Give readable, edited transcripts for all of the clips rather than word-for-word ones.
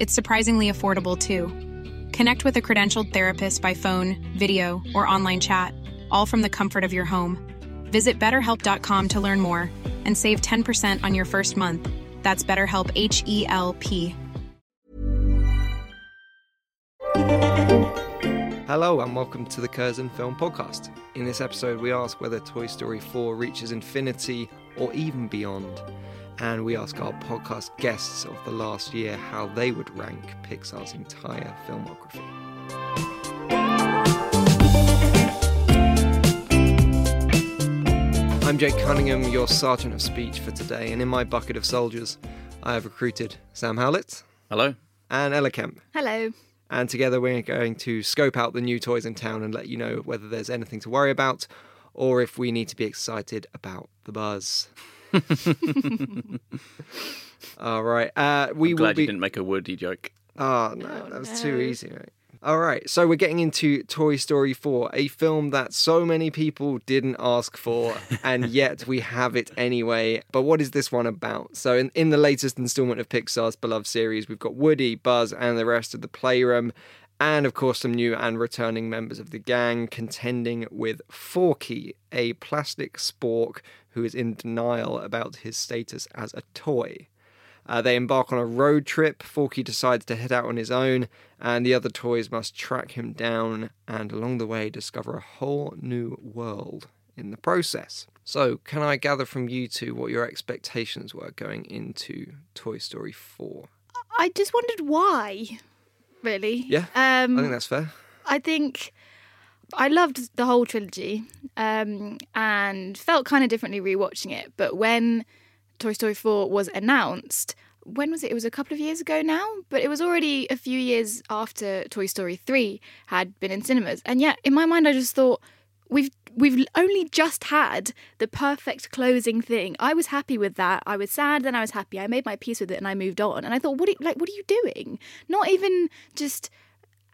It's surprisingly affordable, too. Connect with a credentialed therapist by phone, video, or online chat, all from the comfort of your home. Visit BetterHelp.com to learn more and save 10% on your first month. That's BetterHelp, H-E-L-P. Hello and welcome to the Cars and Film Podcast. In this episode, we ask whether Toy Story 4 reaches infinity or even beyond. And we ask our podcast guests of the last year how they would rank Pixar's entire filmography. I'm Jake Cunningham, your Sergeant of Speech for today, and in my bucket of soldiers, I have recruited Sam Howlett. Hello. And Ella Kemp. Hello. And together we're going to scope out the new toys in town and let you know whether there's anything to worry about or if we need to be excited about the buzz. All right. I'm glad you didn't make a Woody joke. Oh, no, that was too easy, right? All right, so we're getting into Toy Story 4, a film that so many people didn't ask for, and yet we have it anyway. But what is this one about? So in the latest installment of Pixar's beloved series, we've got Woody, Buzz, and the rest of the Playroom, and of course some new and returning members of the gang contending with Forky, a plastic spork who is in denial about his status as a toy. They embark on a road trip. Forky decides to head out on his own, and the other toys must track him down and along the way discover a whole new world in the process. So, can I gather from you two what your expectations were going into Toy Story 4? I just wondered why, really. Yeah, I think that's fair. I think I loved the whole trilogy and felt kind of differently rewatching it. But when Toy Story 4 was announced, when was it? It was a couple of years ago now, but it was already a few years after Toy Story 3 had been in cinemas. And yet, in my mind, I just thought, we've only just had the perfect closing thing. I was happy with that. I was sad, then I was happy. I made my peace with it and I moved on. And I thought, what are you doing? Not even just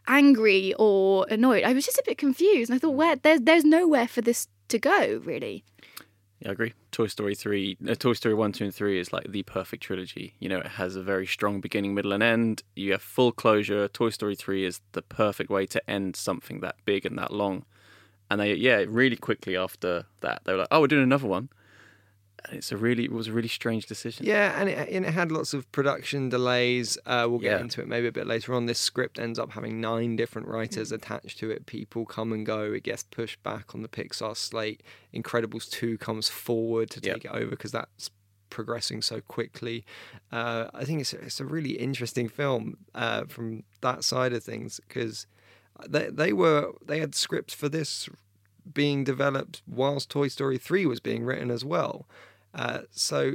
angry or annoyed. I was just a bit confused, and I thought, there's nowhere for this to go, really. Yeah, I agree. Toy Story 1, 2 and 3 is like the perfect trilogy. You know, it has a very strong beginning, middle and end. You have full closure. Toy Story 3 is the perfect way to end something that big and that long. And they, really quickly after that, they were like, oh, we're doing another one. And it was a really strange decision. Yeah, and it had lots of production delays. We'll get into it maybe a bit later on. This script ends up having 9 different writers attached to it. People come and go. It gets pushed back on the Pixar slate. Incredibles 2 comes forward to take it over because that's progressing so quickly. I think it's a really interesting film from that side of things because they had scripts for this being developed whilst Toy Story 3 was being written as well. So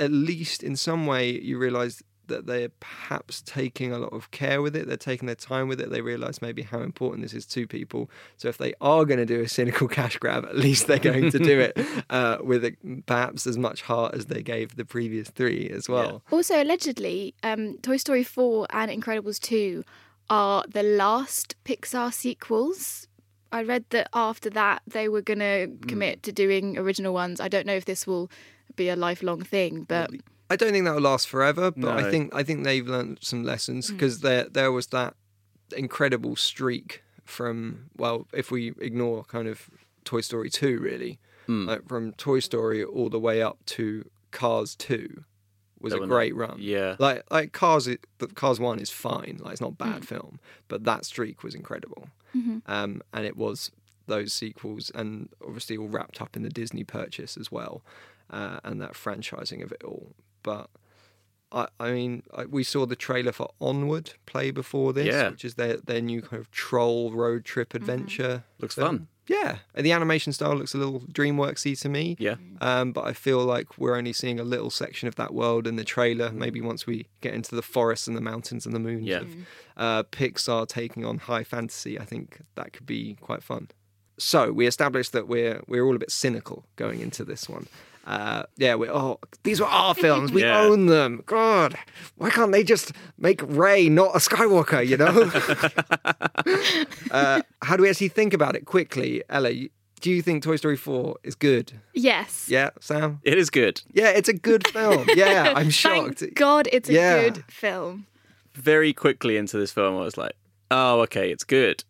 at least in some way you realise that they're perhaps taking a lot of care with it. They're taking their time with it. They realise maybe how important this is to people. So if they are going to do a cynical cash grab, at least they're going to do it with perhaps as much heart as they gave the previous 3 as well. Yeah. Also, allegedly, Toy Story 4 and Incredibles 2 are the last Pixar sequels. I read that after that they were going to commit to doing original ones. I don't know if this will be a lifelong thing, but I don't think that will last forever. But no. I think they've learned some lessons because there was that incredible streak from, well, if we ignore kind of Toy Story 2, really, like from Toy Story all the way up to Cars 2. was a great run. Yeah. Like Cars 1 is fine. Like, it's not a bad film, but that streak was incredible. Mm-hmm. And it was those sequels and obviously all wrapped up in the Disney purchase as well and that franchising of it all. But I mean, we saw the trailer for Onward play before this, which is their new kind of troll road trip adventure. Looks fun. Yeah. The animation style looks a little DreamWorks-y to me. Yeah. But I feel like we're only seeing a little section of that world in the trailer. Maybe once we get into the forests and the mountains and the moons of Pixar taking on high fantasy, I think that could be quite fun. So we established that we're all a bit cynical going into this one. These were our films. We own them. God, why can't they just make Rey not a Skywalker, you know? How do we actually think about it quickly? Ella, do you think Toy Story 4 is good? Yes. Yeah, Sam? It is good. Yeah, it's a good film. Yeah, I'm shocked. Thank God it's a good film. Very quickly into this film, I was like, oh, okay, it's good.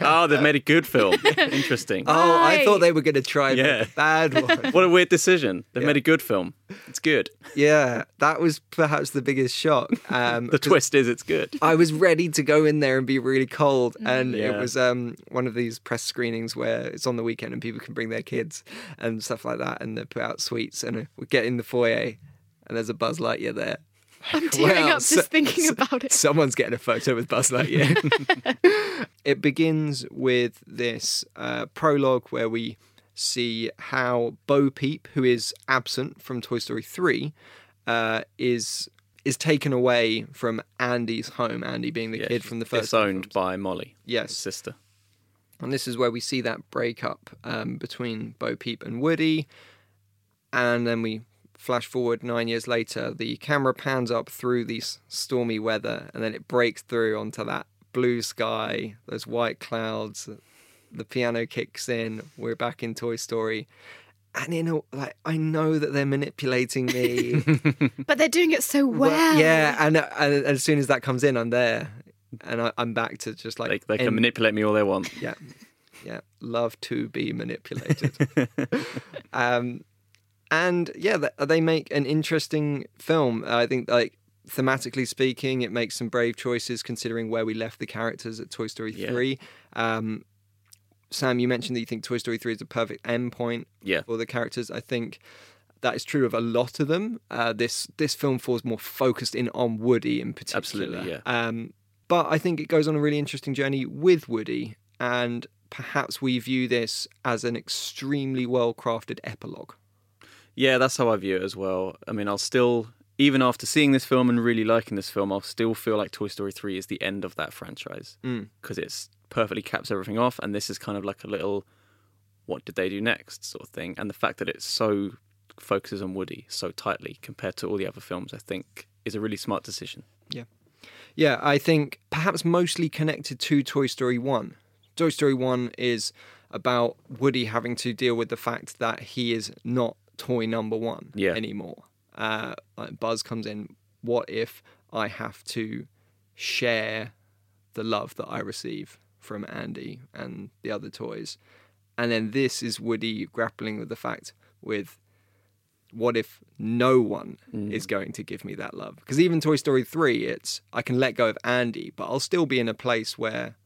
Oh, they've made a good film. Interesting. Oh, I thought they were going to try and make a bad one. What a weird decision. They've made a good film. It's good. Yeah, that was perhaps the biggest shock. The twist is it's good. I was ready to go in there and be really cold. And it was one of these press screenings where it's on the weekend and people can bring their kids and stuff like that. And they put out sweets and we get in the foyer and there's a Buzz Lightyear there. I'm tearing up just thinking about it. Someone's getting a photo with Buzz Lightyear. It begins with this prologue where we see how Bo Peep, who is absent from Toy Story 3, is taken away from Andy's home. Andy being the kid from the first. Disowned by Molly, his sister. And this is where we see that breakup between Bo Peep and Woody, and then we. Flash forward 9 years later, the camera pans up through the stormy weather and then it breaks through onto that blue sky, those white clouds, the piano kicks in, we're back in Toy Story. And I know that they're manipulating me. But they're doing it so well. Yeah, and as soon as that comes in, I'm there. And I'm back to just like... They can manipulate me all they want. Yeah, yeah. Love to be manipulated. And they make an interesting film. I think, like, thematically speaking, it makes some brave choices considering where we left the characters at Toy Story 3. Sam, you mentioned that you think Toy Story 3 is a perfect endpoint for the characters. I think that is true of a lot of them. This film falls more focused in on Woody in particular. Absolutely, yeah. But I think it goes on a really interesting journey with Woody, and perhaps we view this as an extremely well-crafted epilogue. Yeah, that's how I view it as well. I mean, I'll still, even after seeing this film and really liking this film, I'll still feel like Toy Story 3 is the end of that franchise because it's perfectly caps everything off, and this is kind of like a little, what did they do next sort of thing. And the fact that it so focuses on Woody so tightly compared to all the other films, I think, is a really smart decision. Yeah. Yeah, I think perhaps mostly connected to Toy Story 1. Toy Story 1 is about Woody having to deal with the fact that he is not toy number one anymore. Buzz comes in, what if I have to share the love that I receive from Andy and the other toys? And then this is Woody grappling with the fact with what if no one is going to give me that love? Because even Toy Story 3, it's I can let go of Andy, but I'll still be in a place where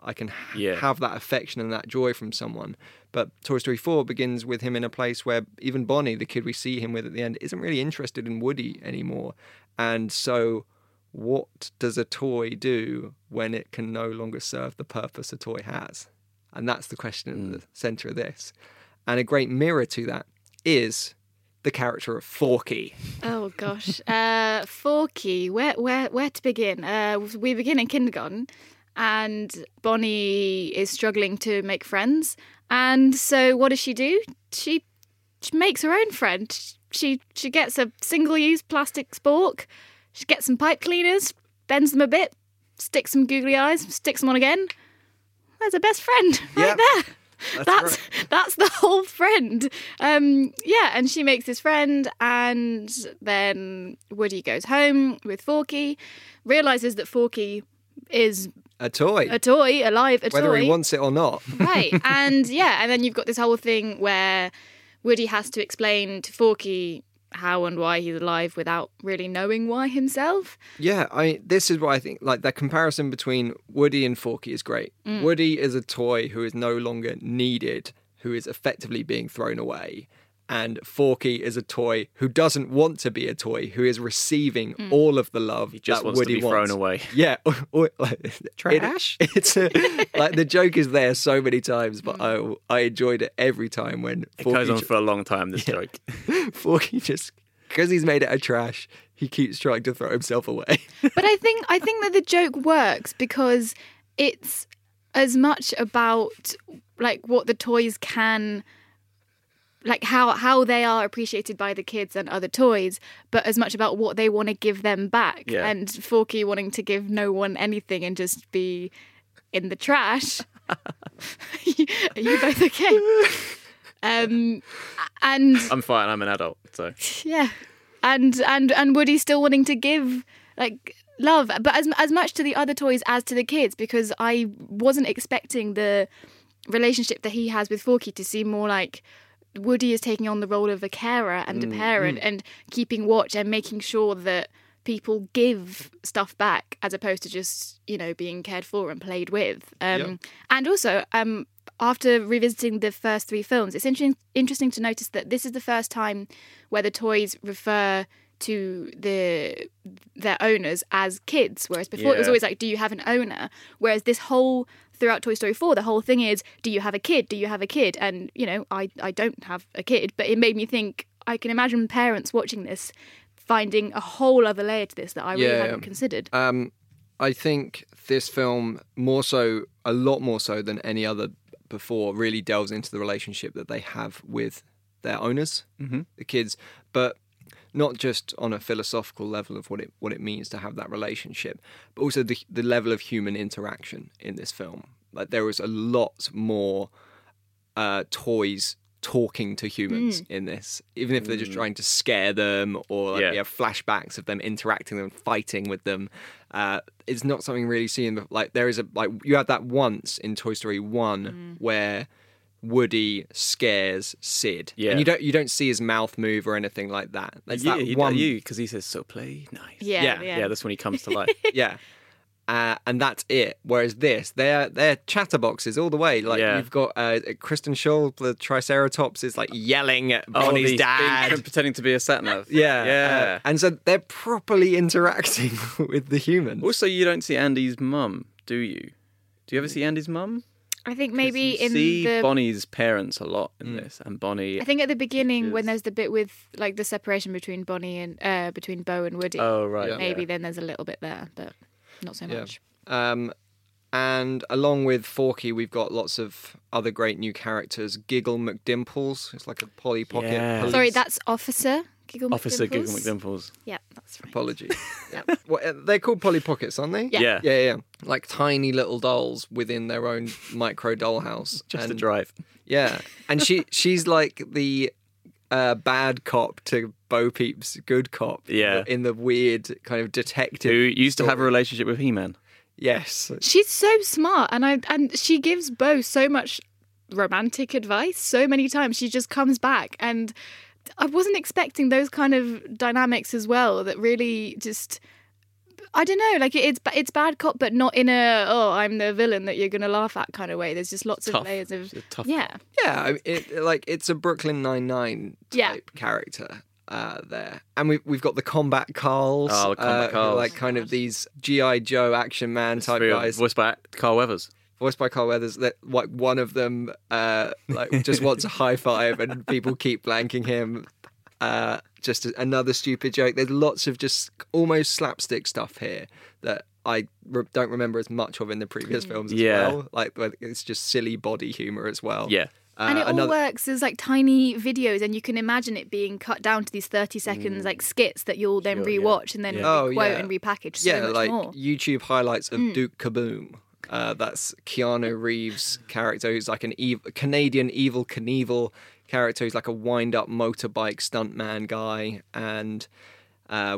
I can have that affection and that joy from someone. But Toy Story 4 begins with him in a place where even Bonnie, the kid we see him with at the end, isn't really interested in Woody anymore. And so what does a toy do when it can no longer serve the purpose a toy has? And that's the question in the centre of this. And a great mirror to that is the character of Forky. Oh, gosh. Forky, where to begin? We begin in kindergarten. And Bonnie is struggling to make friends. And so what does she do? She makes her own friend. She gets a single-use plastic spork. She gets some pipe cleaners, bends them a bit, sticks some googly eyes, sticks them on again. There's her best friend right there. That's the whole friend. And she makes this friend, and then Woody goes home with Forky, realises that Forky is... A toy, alive. Whether he wants it or not. Right. And then you've got this whole thing where Woody has to explain to Forky how and why he's alive without really knowing why himself. Yeah, this is what I think, like, that comparison between Woody and Forky is great. Woody is a toy who is no longer needed, who is effectively being thrown away. And Forky is a toy who doesn't want to be a toy, who is receiving all of the love he just that wants Woody to be wants. Thrown away. Yeah, trash. It's the joke is there so many times, but I enjoyed it every time when Forky goes on for a long time. This joke, Forky just because he's made it a trash, he keeps trying to throw himself away. But I think that the joke works because it's as much about like what the toys can. Like how they are appreciated by the kids and other toys, but as much about what they want to give them back. Yeah. And Forky wanting to give no one anything and just be in the trash. Are you both okay? And I'm fine. I'm an adult, so yeah. And Woody still wanting to give like love, but as much to the other toys as to the kids, because I wasn't expecting the relationship that he has with Forky to seem more like. Woody is taking on the role of a carer and a parent and keeping watch and making sure that people give stuff back as opposed to just, you know, being cared for and played with. And also, after revisiting the first three films, it's interesting to notice that this is the first time where the toys refer to their owners as kids, whereas before it was always like, do you have an owner? Whereas this whole... Throughout Toy Story 4, the whole thing is, do you have a kid? Do you have a kid? And, you know, I don't have a kid, but it made me think, I can imagine parents watching this, finding a whole other layer to this that I really hadn't considered. I think this film, a lot more so than any other before, really delves into the relationship that they have with their owners, the kids, but not just on a philosophical level of what it means to have that relationship, but also the level of human interaction in this film. Like there was a lot more toys talking to humans in this, even if they're just trying to scare them or like, you have flashbacks of them interacting and fighting with them. It's not something really seen. Like there is you had that once in Toy Story 1 where Woody scares Sid, and you don't see his mouth move or anything like that. That's that one because he says so play nice. Yeah. That's when he comes to life. And that's it. Whereas this, they're chatterboxes all the way. Like you've got Kristen Schull, the Triceratops, is like yelling at Bonnie's dad, pretending to be a sat nav. And so they're properly interacting with the humans. Also, you don't see Andy's mum, do you? Do you ever see Andy's mum? I think maybe you see Bonnie's parents a lot in this, and Bonnie. I think at the beginning when there's the bit with like the separation between Bonnie and between Bo and Woody. Oh right, maybe then there's a little bit there, but not so much. And along with Forky, we've got lots of other great new characters. Giggle McDimples, it's like a Polly Pocket. Yeah. Sorry, that's Officer Giggle McDimples. Officer Giggle McDimples. Yeah, that's right. Apologies. Well, they're called Polly Pockets, aren't they? Yeah. Like tiny little dolls within their own micro dollhouse. Just a drive. Yeah. And she's like the bad cop to Bo Peep's good cop. Yeah. In the weird kind of detective. Who used to have a relationship with He-Man. Yes. She's so smart and she gives Bo so much romantic advice so many times. She just comes back and I wasn't expecting those kind of dynamics as well that really just, I don't know, like it's bad cop, but not in a, I'm the villain that you're going to laugh at kind of way. There's just lots of layers of... Tough. Yeah. Yeah, it's a Brooklyn Nine-Nine type character there. And we've got the Combat Carls. Oh, the Combat Carls. Like kind of these G.I. Joe action man type guys. Voiced by Carl Weathers, that like one of them just wants a high five, and people keep blanking him. Just another stupid joke. There's lots of just almost slapstick stuff here that I don't remember as much of in the previous films as well. Like it's just silly body humor as well. Yeah. And it all works as like tiny videos, and you can imagine it being cut down to these 30 seconds like skits that you'll then rewatch and then quote and repackage. So much more. YouTube highlights of Duke Caboom. That's Keanu Reeves' character, who's like an Canadian evil Knievel character. He's like a wind-up motorbike stuntman guy. And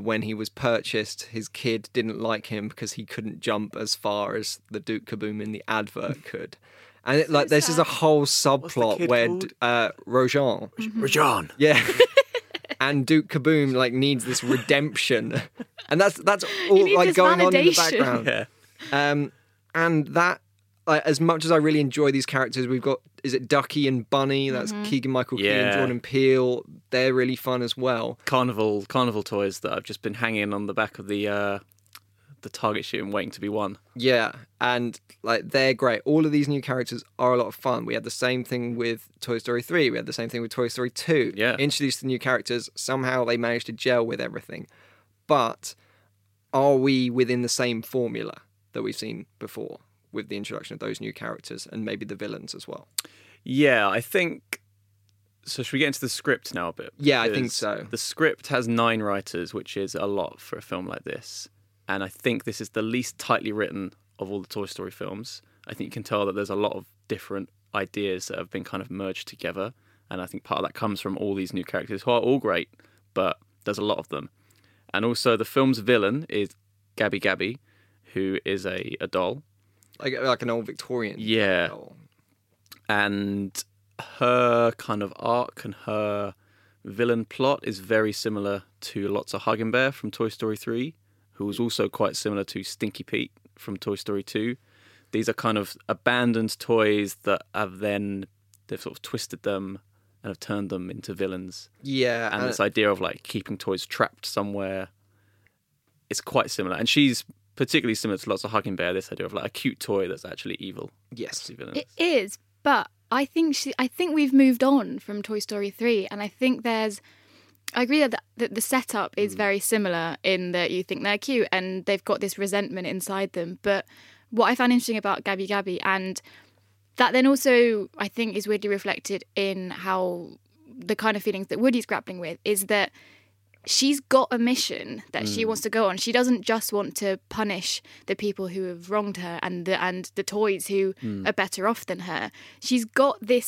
when he was purchased, his kid didn't like him because he couldn't jump as far as the Duke Caboom in the advert could. And this is a whole subplot where Rojan. Rojan. Yeah. And Duke Caboom needs this redemption. And that's all going on in the background. Yeah. And that as much as I really enjoy these characters, we've got, is it Ducky and Bunny? That's Keegan-Michael Key and Jordan Peele. They're really fun as well. Carnival toys that I've just been hanging on the back of the target shoot and waiting to be won. Yeah, and like they're great. All of these new characters are a lot of fun. We had the same thing with Toy Story 3. We had the same thing with Toy Story 2. Yeah. Introduced the new characters. Somehow they managed to gel with everything. But are we within the same formula that we've seen before with the introduction of those new characters and maybe the villains as well? Yeah, I think... So should we get into the script now a bit? Yeah, I think so. The script has 9 writers, which is a lot for a film like this. And I think this is the least tightly written of all the Toy Story films. I think you can tell that there's a lot of different ideas that have been kind of merged together. And I think part of that comes from all these new characters, who are all great, but there's a lot of them. And also the film's villain is Gabby, who is a doll. Like an old Victorian doll. And her kind of arc and her villain plot is very similar to Lots of Hugging Bear from Toy Story 3. Who was also quite similar to Stinky Pete from Toy Story 2. These are kind of abandoned toys that have then, they've sort of twisted them and have turned them into villains. Yeah. And this idea of like keeping toys trapped somewhere is quite similar. And she's particularly similar to Lots of Hugging Bear, this idea of like a cute toy that's actually evil. Yes. It is, but I think we've moved on from Toy Story 3, and I think there's... I agree that the setup is very similar in that you think they're cute and they've got this resentment inside them. But what I found interesting about Gabby, and that then also I think is weirdly reflected in how the kind of feelings that Woody's grappling with, is that she's got a mission that she wants to go on. She doesn't just want to punish the people who have wronged her and the toys who are better off than her. She's got this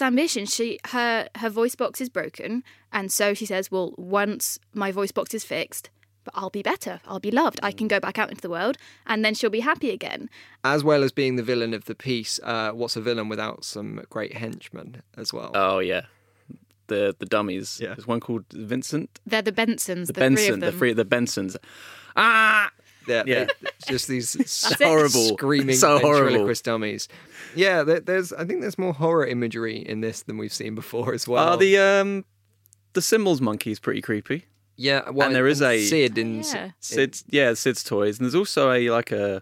ambition. Her voice box is broken, and so she says, well, once my voice box is fixed, but I'll be better, I'll be loved, I can go back out into the world, and then she'll be happy again. As well as being the villain of the piece, what's a villain without some great henchmen as well? Oh, yeah. The dummies. Yeah. There's one called Vincent. They're the Bensons, the three of them. The Bensons. Ah! Yeah. Just these horrible, screaming ventriloquist dummies. Yeah, I think there's more horror imagery in this than we've seen before as well. The Symbols monkey is pretty creepy. Yeah, well, and there is a Sid in Sid's toys, and there's also an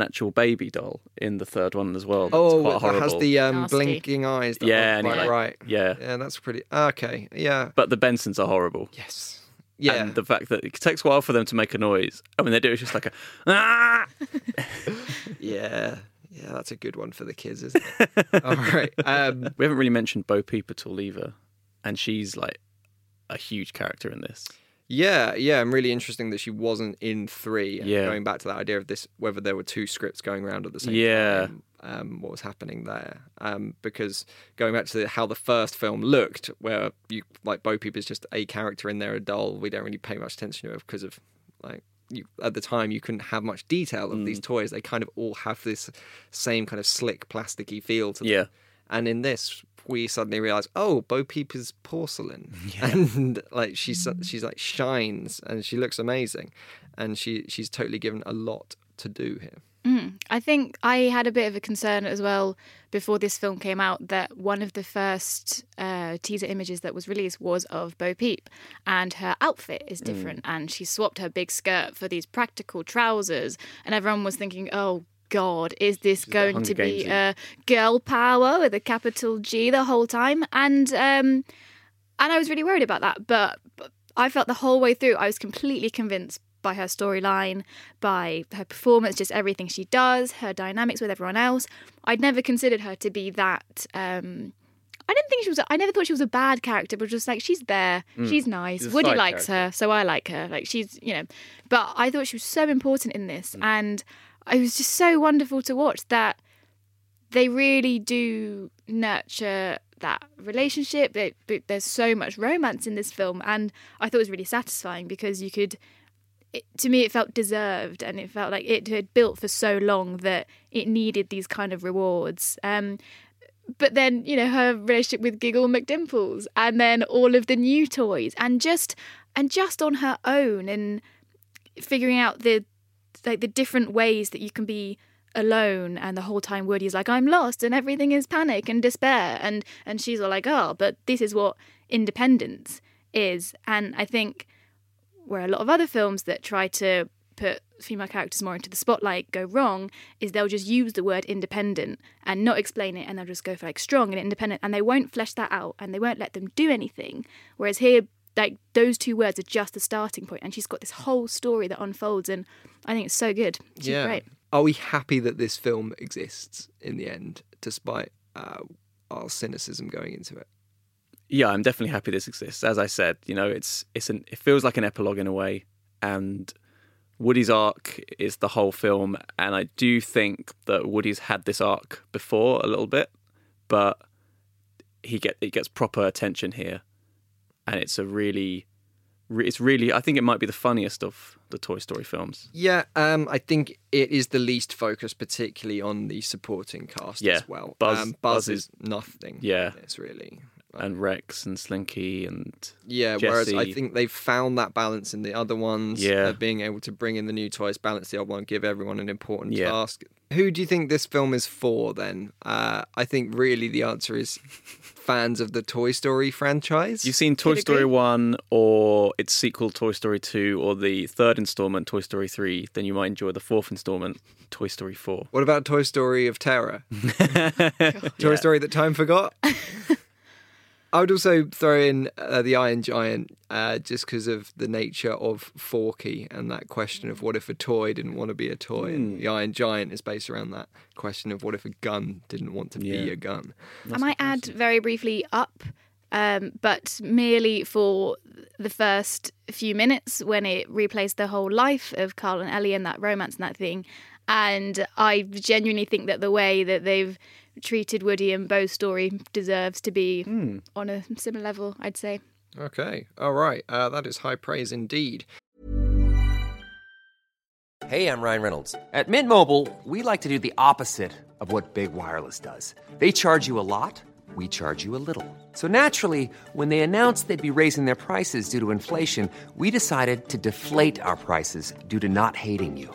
actual baby doll in the third one as well. Oh, it has the blinking eyes. That aren't quite right. Yeah, that's pretty okay. Yeah, but the Bensons are horrible. Yes. Yeah. And the fact that it takes a while for them to make a noise. I mean, they do, it's just like a... Ah! Yeah, that's a good one for the kids, isn't it? All right. We haven't really mentioned Bo Peep at all either. And she's like a huge character in this. Yeah, and really interesting that she wasn't in 3. And going back to that idea of this, whether there were 2 scripts going around at the same time. What was happening there. Because going back to how the first film looked, where Bo Peep is just a character in there, a doll, we don't really pay much attention to it because of, at the time you couldn't have much detail of these toys. They kind of all have this same kind of slick, plasticky feel to them. Yeah. And in this, we suddenly realise, oh, Bo Peep is porcelain. Yeah. And she's like shines and she looks amazing. And she's totally given a lot to do here. I think I had a bit of a concern as well before this film came out that one of the first teaser images that was released was of Bo Peep, and her outfit is different and she swapped her big skirt for these practical trousers, and everyone was thinking, oh God, is this going to be a girl power with a capital G the whole time? And I was really worried about that, but I felt the whole way through I was completely convinced by her storyline, by her performance, just everything she does, her dynamics with everyone else. I'd never considered her to be that... I never thought she was a bad character, but just she's there, she's nice. She's Woody likes her, so I like her. But I thought she was so important in this, and it was just so wonderful to watch that they really do nurture that relationship. There's so much romance in this film, and I thought it was really satisfying because you could... to me, it felt deserved, and it felt like it had built for so long that it needed these kind of rewards. But then, her relationship with Giggle McDimples, and then all of the new toys, and just on her own, and figuring out the different ways that you can be alone, and the whole time Woody's like, I'm lost and everything is panic and despair, and she's all like, oh, but this is what independence is. And I think where a lot of other films that try to put female characters more into the spotlight go wrong is they'll just use the word independent and not explain it, and they'll just go for like strong and independent, and they won't flesh that out and they won't let them do anything. Whereas here, like, those two words are just the starting point, and she's got this whole story that unfolds, and I think it's so good. She's great. Are we happy that this film exists in the end, despite our cynicism going into it? Yeah, I'm definitely happy this exists. As I said, you know, it feels like an epilogue in a way, and Woody's arc is the whole film, and I do think that Woody's had this arc before a little bit, but it gets proper attention here, and it's really, I think it might be the funniest of the Toy Story films. Yeah, I think it is the least focused, particularly on the supporting cast as well. Buzz is nothing. Yeah, it's really. And Rex and Slinky and Jessie. Whereas I think they've found that balance in the other ones. Yeah, being able to bring in the new toys, balance the old one, give everyone an important task. Who do you think this film is for then? I think really the answer is fans of the Toy Story franchise. You've seen Toy Story 1 or its sequel Toy Story 2 or the third installment Toy Story 3, then you might enjoy the fourth installment Toy Story 4. What about Toy Story of Terror? Toy Story that time forgot? I would also throw in the Iron Giant just because of the nature of Forky and that question of what if a toy didn't want to be a toy. And the Iron Giant is based around that question of what if a gun didn't want to be a gun. That's I might add very briefly Up, but merely for the first few minutes when it replays the whole life of Carl and Ellie and that romance and that thing. And I genuinely think that the way that they've treated Woody and Bo's story deserves to be on a similar level, I'd say. Okay. All right. That is high praise indeed. Hey, I'm Ryan Reynolds. At Mint Mobile, we like to do the opposite of what Big Wireless does. They charge you a lot. We charge you a little. So naturally, when they announced they'd be raising their prices due to inflation, we decided to deflate our prices due to not hating you.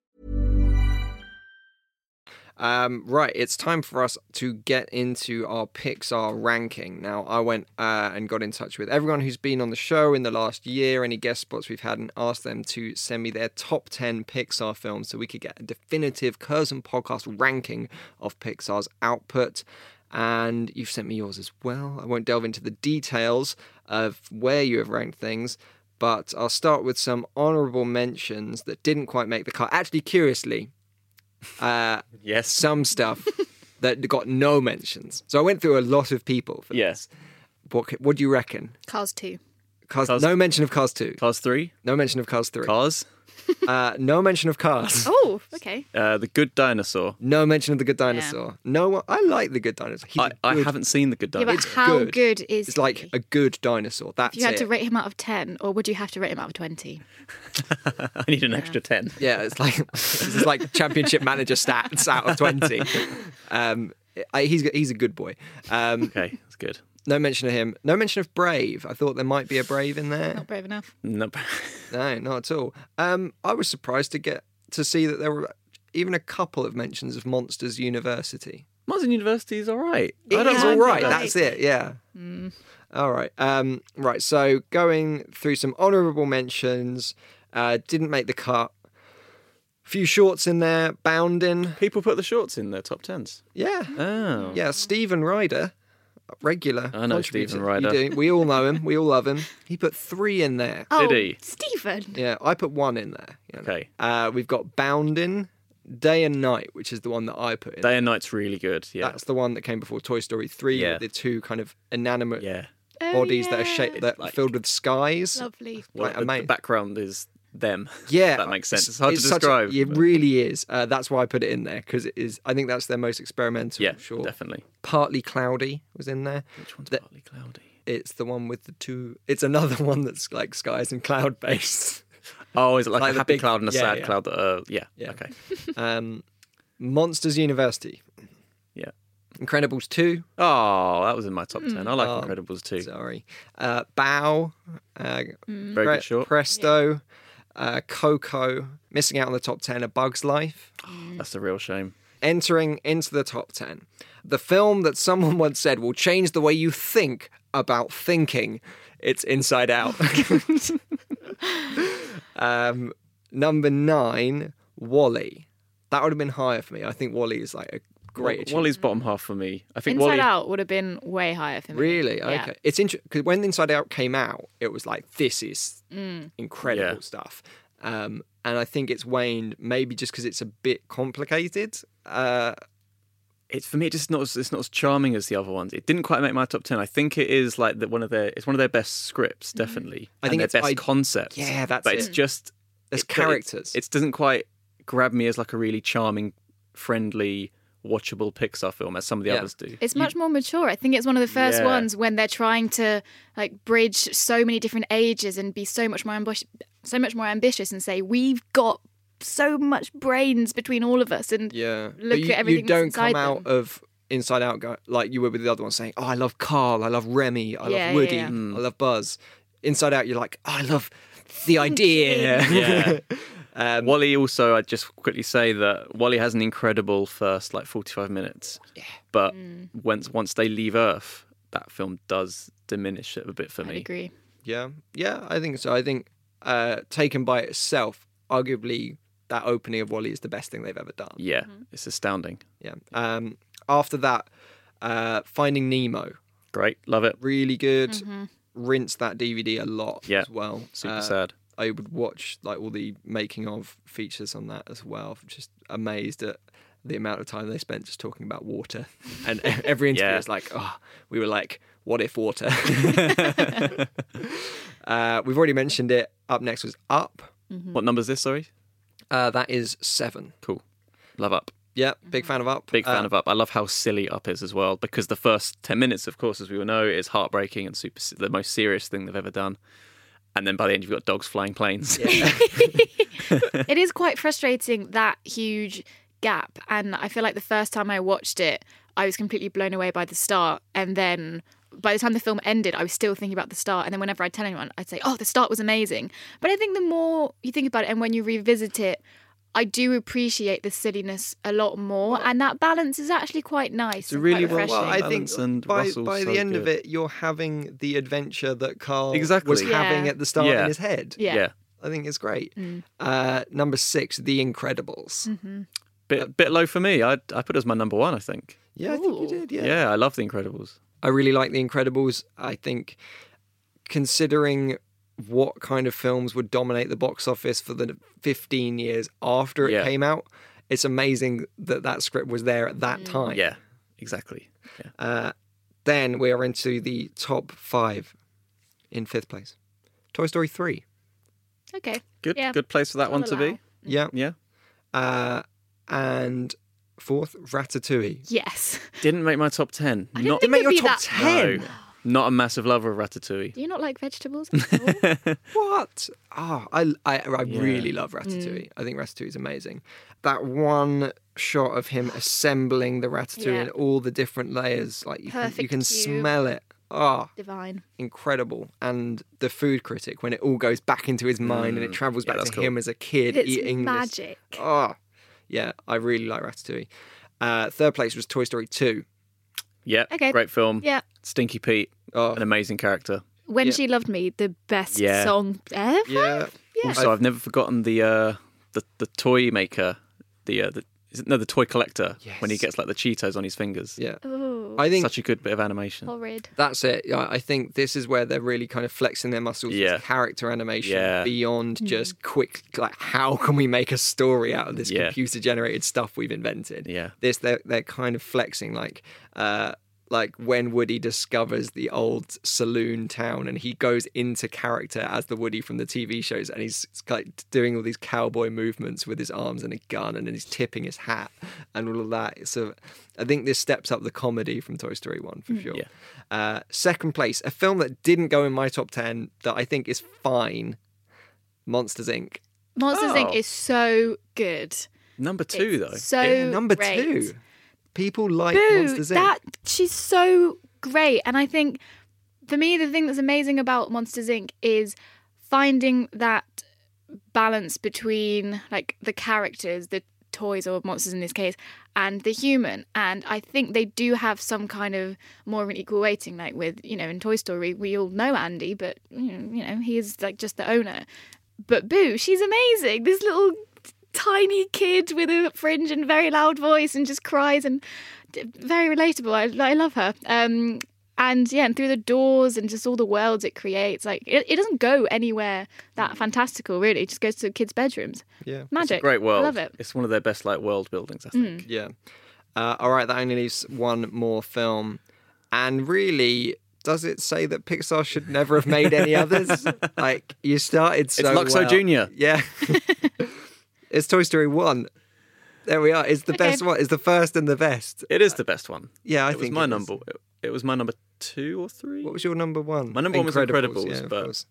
Right, it's time for us to get into our Pixar ranking. Now, I went and got in touch with everyone who's been on the show in the last year, any guest spots we've had, and asked them to send me their top 10 Pixar films so we could get a definitive Curzon and Podcast ranking of Pixar's output. And you've sent me yours as well. I won't delve into the details of where you have ranked things, but I'll start with some honourable mentions that didn't quite make the cut. Actually, curiously, yes, some stuff that got no mentions. So I went through a lot of people for this. What do you reckon? Cars 2. Cars. No mention of Cars 2. Cars 3. No mention of Cars 3. Cars. No mention of Cars. Oh, okay. The Good Dinosaur. No mention of The Good Dinosaur. Yeah. No, I like The Good Dinosaur. I haven't seen The Good Dinosaur. Yeah, but it's how good is it's he? Like a good dinosaur. That's it. If you had to rate him out of 10, or would you have to rate him out of 20? I need an extra 10. Yeah, it's like championship manager stats out of 20. He's a good boy. Okay, that's good. No mention of him. No mention of Brave. I thought there might be a Brave in there. Not brave enough. Nope. No, not at all. I was surprised to get to see that there were even a couple of mentions of Monsters University. Monsters University is all right. It's all right. That's it. Yeah. Mm. All right. Right. So going through some honourable mentions, didn't make the cut. Few shorts in there. Boundin'. People put the shorts in their top tens. Yeah. Oh. Yeah. Steven Ryder. Regular. I know Steven Ryder. We all know him. We all love him. He put 3 in there. Oh, did he? Steven. Yeah, I put 1 in there. You know. Okay. We've got Boundin', Day and Night, which is the one that I put in. Day and Night's really good, yeah. That's the one that came before Toy Story 3, with the two kind of inanimate bodies that are shaped, that like, filled with skies. Lovely. Like, well, the background is them. Yeah. That makes sense. It's hard to describe. It really is. That's why I put it in there, because it is. I think that's their most experimental. Yeah, sure. Definitely. Partly Cloudy was in there. Which one's Partly Cloudy? It's the one with the two... It's another one that's like skies and cloud-based. Oh, is it like a happy big cloud and a sad cloud? That, yeah, okay. Monsters University. Yeah. Incredibles 2. Oh, that was in my top 10. I like Incredibles 2. Sorry. Bow. Very good short. Presto. Yeah. Coco. Missing out on the top 10. A Bug's Life. Oh, that's a real shame. Entering into the top 10. The film that someone once said will change the way you think about thinking. It's Inside Out. Number 9, WALL-E. That would have been higher for me. I think WALL-E is like a great achievement. WALL-E's bottom half for me. I think Inside Out would have been way higher for me. Really? Yeah. Okay. It's interesting because when Inside Out came out, it was like, this is incredible stuff. And I think it's waned maybe just because it's a bit complicated. It's for me, it's not as charming as the other ones. It didn't quite make my top 10. I think it is like one of their best scripts, definitely. I think it's their best concept. Yeah, that's but it. It's just there's characters. It doesn't quite grab me as like a really charming, friendly, watchable Pixar film as some of the others do. It's much more mature. I think it's one of the first ones when they're trying to like bridge so many different ages and be so much more ambitious and say we've got so much brains between all of us and look at everything that's inside them. You don't come out of Inside Out like you were with the other one saying, oh, I love Carl, I love Remy, I love Woody, I love Buzz. Inside Out, you're like, oh, I love the idea. WALL-E also, I'd just quickly say that WALL-E has an incredible first like 45 minutes. Yeah. But once they leave Earth, that film does diminish it a bit for me. I agree. Yeah. Yeah, I think so. I think taken by itself, arguably... that opening of WALL-E is the best thing they've ever done. Yeah, it's astounding. Yeah. After that, Finding Nemo. Great, love it. Really good. Rinse that DVD a lot as well. Super sad. I would watch like all the making of features on that as well. I'm just amazed at the amount of time they spent just talking about water. And every interview is like, oh, we were like, what if water? We've already mentioned it. Up next was Up. What number is this, sorry? That is 7. Cool. Love Up. Yeah, big fan of Up. Big fan of Up. I love how silly Up is as well, because the first 10 minutes, of course, as we all know, is heartbreaking and super the most serious thing they've ever done. And then by the end, you've got dogs flying planes. Yeah. It is quite frustrating, that huge gap. And I feel like the first time I watched it, I was completely blown away by the start. And then... by the time the film ended, I was still thinking about the start. And then whenever I'd tell anyone, I'd say, oh, the start was amazing. But I think the more you think about it and when you revisit it, I do appreciate the silliness a lot more. Well, and that balance is actually quite nice. It's really refreshing. Well, I think by the end of it, you're having the adventure that Carl was having at the start in his head. Yeah. I think it's great. Number 6, The Incredibles. Bit low for me. I put it as my number 1, I think. Yeah, I think you did, yeah. Yeah, I love The Incredibles. I really like The Incredibles. I think considering what kind of films would dominate the box office for the 15 years after it came out, it's amazing that that script was there at that time. Yeah, exactly. Yeah. Then we are into the top 5 in 5th place. Toy Story 3. Okay. Good good place for that one to be. Yeah. Yeah. And... 4th, Ratatouille. Yes. Didn't make my top 10. I didn't think it'd be that. No, not a massive lover of Ratatouille. Do you not like vegetables at all? What? Oh, I really love Ratatouille. I think Ratatouille is amazing. That one shot of him assembling the Ratatouille and all the different layers, like you can smell it. Oh, divine. Incredible. And the food critic, when it all goes back into his mind and it travels back to him as a kid eating magic. Oh, yeah, I really like Ratatouille. 3rd place was Toy Story 2. Yeah, okay. Great film. Yeah, Stinky Pete, an amazing character. When She Loved Me, the best song ever. Yeah. Also, I've never forgotten the toy maker, the toy collector when he gets like the Cheetos on his fingers. Yeah. Ooh. I think such a good bit of animation. Horrid. That's it. I think this is where they're really kind of flexing their muscles with character animation beyond just quick, like, how can we make a story out of this computer-generated stuff we've invented? Yeah. This, they're kind of flexing, like when Woody discovers the old saloon town and he goes into character as the Woody from the TV shows, and he's like doing all these cowboy movements with his arms and a gun, and then he's tipping his hat and all of that. So I think this steps up the comedy from Toy Story 1 for sure. Yeah. Second place, a film that didn't go in my top 10 that I think is fine, Monsters, Inc. Monsters, Inc. is so good. Number two, though. Number two. People like Monsters Inc. That she's so great, and I think for me the thing that's amazing about Monsters Inc. is finding that balance between like the characters, the toys or monsters in this case, and the human. And I think they do have some kind of more of an equal weighting, like with, you know, in Toy Story we all know Andy, but you know he is like just the owner. But Boo, she's amazing. This little tiny kid with a fringe and very loud voice and just cries, and very relatable. I love her. And through the doors and just all the worlds it creates, like it doesn't go anywhere that fantastical, really. It just goes to the kids' bedrooms. Yeah, magic. It's a great world. I love it. It's one of their best like world buildings, I think. Yeah. All right, that only leaves one more film, and really. Does it say that Pixar should never have made any others? Like, you started so well. It's Luxo Junior. Yeah. It's Toy Story 1. There we are. It's the best one. It's the first and the best. It is the best one. Yeah, I think it was. It was my number 2 or 3. What was your number 1? My number 1 was Incredibles, but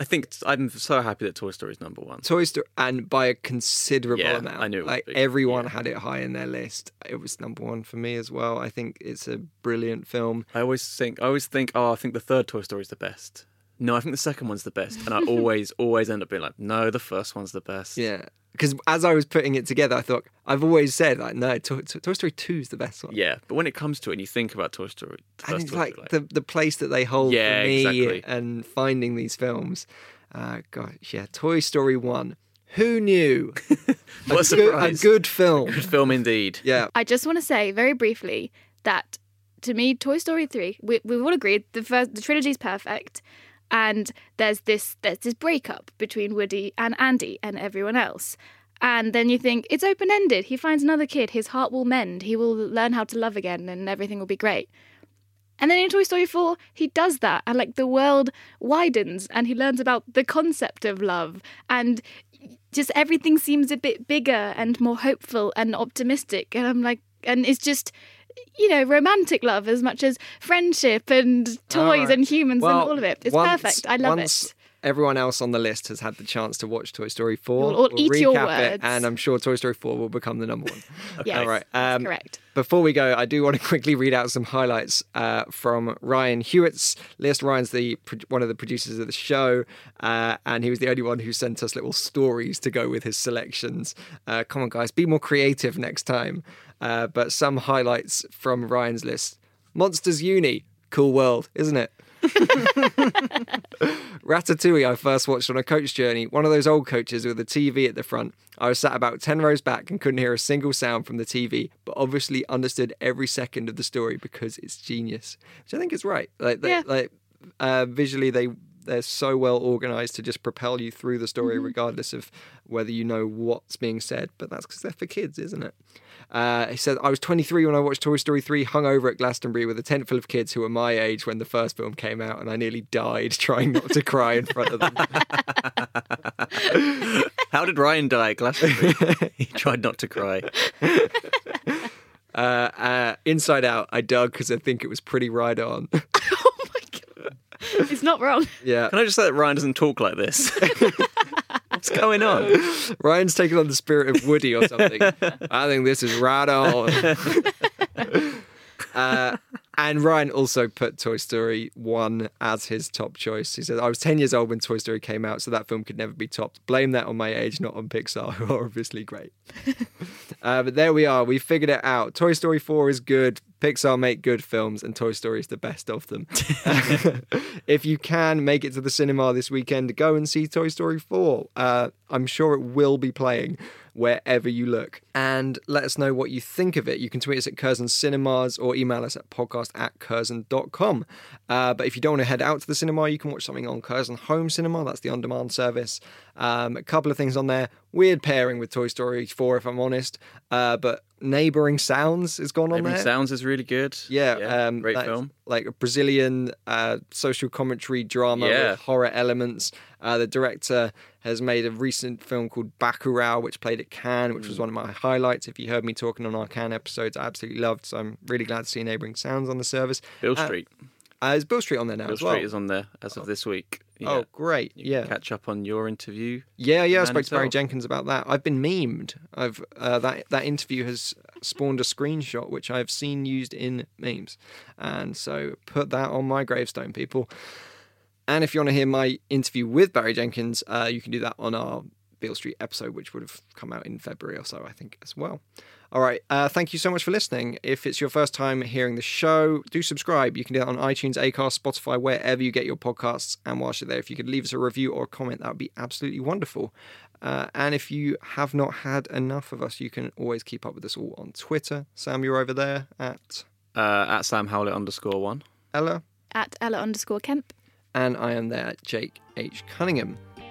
I think I'm so happy that Toy Story's number 1. Toy Story, and by a considerable amount. I knew it would be. Everyone had it high in their list. It was number 1 for me as well. I think it's a brilliant film. I always think, I think the third Toy Story's the best. No, I think the second one's the best. And I always end up being like, no, the first one's the best. Yeah. Because as I was putting it together, I thought, I've always said, like, no, Toy Story 2 is the best one. Yeah, but when it comes to it and you think about Toy Story... And it's like the place that they hold for me and finding these films. Toy Story 1. Who knew? What a surprise. A good film. A good film indeed. Yeah. I just want to say very briefly that, to me, Toy Story 3, we've all agreed, the trilogy's perfect. And there's this breakup between Woody and Andy and everyone else. And then you think, it's open-ended. He finds another kid. His heart will mend. He will learn how to love again and everything will be great. And then in Toy Story 4, he does that. And, like, the world widens and he learns about the concept of love. And just everything seems a bit bigger and more hopeful and optimistic. And I'm like, and it's just... you know, romantic love as much as friendship and toys and humans and all of it. It's perfect. I love it. Everyone else on the list has had the chance to watch Toy Story 4. We'll eat recap your words. It, and I'm sure Toy Story 4 will become the number 1. Okay. Yes, all right. That's correct. Before we go, I do want to quickly read out some highlights from Ryan Hewitt's list. Ryan's one of the producers of the show, and he was the only one who sent us little stories to go with his selections. Come on, guys, be more creative next time. But some highlights from Ryan's list. Monsters Uni. Cool world, isn't it? Ratatouille I first watched on a coach journey, one of those old coaches with a TV at the front. I was sat about 10 rows back and couldn't hear a single sound from the TV, but obviously understood every second of the story because it's genius, which I think is right. Visually they're so well organised to just propel you through the story regardless of whether you know what's being said, but that's because they're for kids, isn't it? He said, I was 23 when I watched Toy Story 3, hungover at Glastonbury with a tent full of kids who were my age when the first film came out, and I nearly died trying not to cry in front of them. How did Ryan die at Glastonbury? He tried not to cry. Inside Out, I dug because I think it was pretty right on. Oh my God. It's not wrong. Yeah. Can I just say that Ryan doesn't talk like this? What's going on? Ryan's taking on the spirit of Woody or something. I think this is right on. And Ryan also put Toy Story 1 as his top choice. He said, I was 10 years old when Toy Story came out, so that film could never be topped. Blame that on my age, not on Pixar, who are obviously great. But there we are. We figured it out. Toy Story 4 is good. Pixar make good films, and Toy Story is the best of them. If you can make it to the cinema this weekend, go and see Toy Story 4. I'm sure it will be playing wherever you look. And let us know what you think of it. You can tweet us at Curzon Cinemas or email us at podcast@curzon.com. But if you don't want to head out to the cinema, you can watch something on Curzon Home Cinema. That's the on-demand service. A couple of things on there. Weird pairing with Toy Story 4, if I'm honest. But Neighboring Sounds is gone on there. Neighboring Sounds is really good. Yeah. Great film. Is, like a Brazilian social commentary drama with horror elements. The director has made a recent film called Bacurau, which played at Cannes, which was one of my highlights. If you heard me talking on our Cannes episodes, I absolutely loved. So I'm really glad to see Neighboring Sounds on the service. Beale Street. Is Beale Street on there now as well? Beale Street is on there as of this week. Yeah. Oh, great. You can catch up on your interview. Yeah, I spoke to Barry Jenkins about that. I've been memed. I've that interview has spawned a screenshot, which I've seen used in memes. And so put that on my gravestone, people. And if you want to hear my interview with Barry Jenkins, you can do that on our Beale Street episode, which would have come out in February or so, I think, as well. All right. Thank you so much for listening. If it's your first time hearing the show, do subscribe. You can do that on iTunes, Acast, Spotify, wherever you get your podcasts. And whilst you're there, if you could leave us a review or a comment, that would be absolutely wonderful. And if you have not had enough of us, you can always keep up with us all on Twitter. Sam, you're over there at @SamHowlett_1. Ella? At Ella_Kemp. And I am there at Jake H. Cunningham.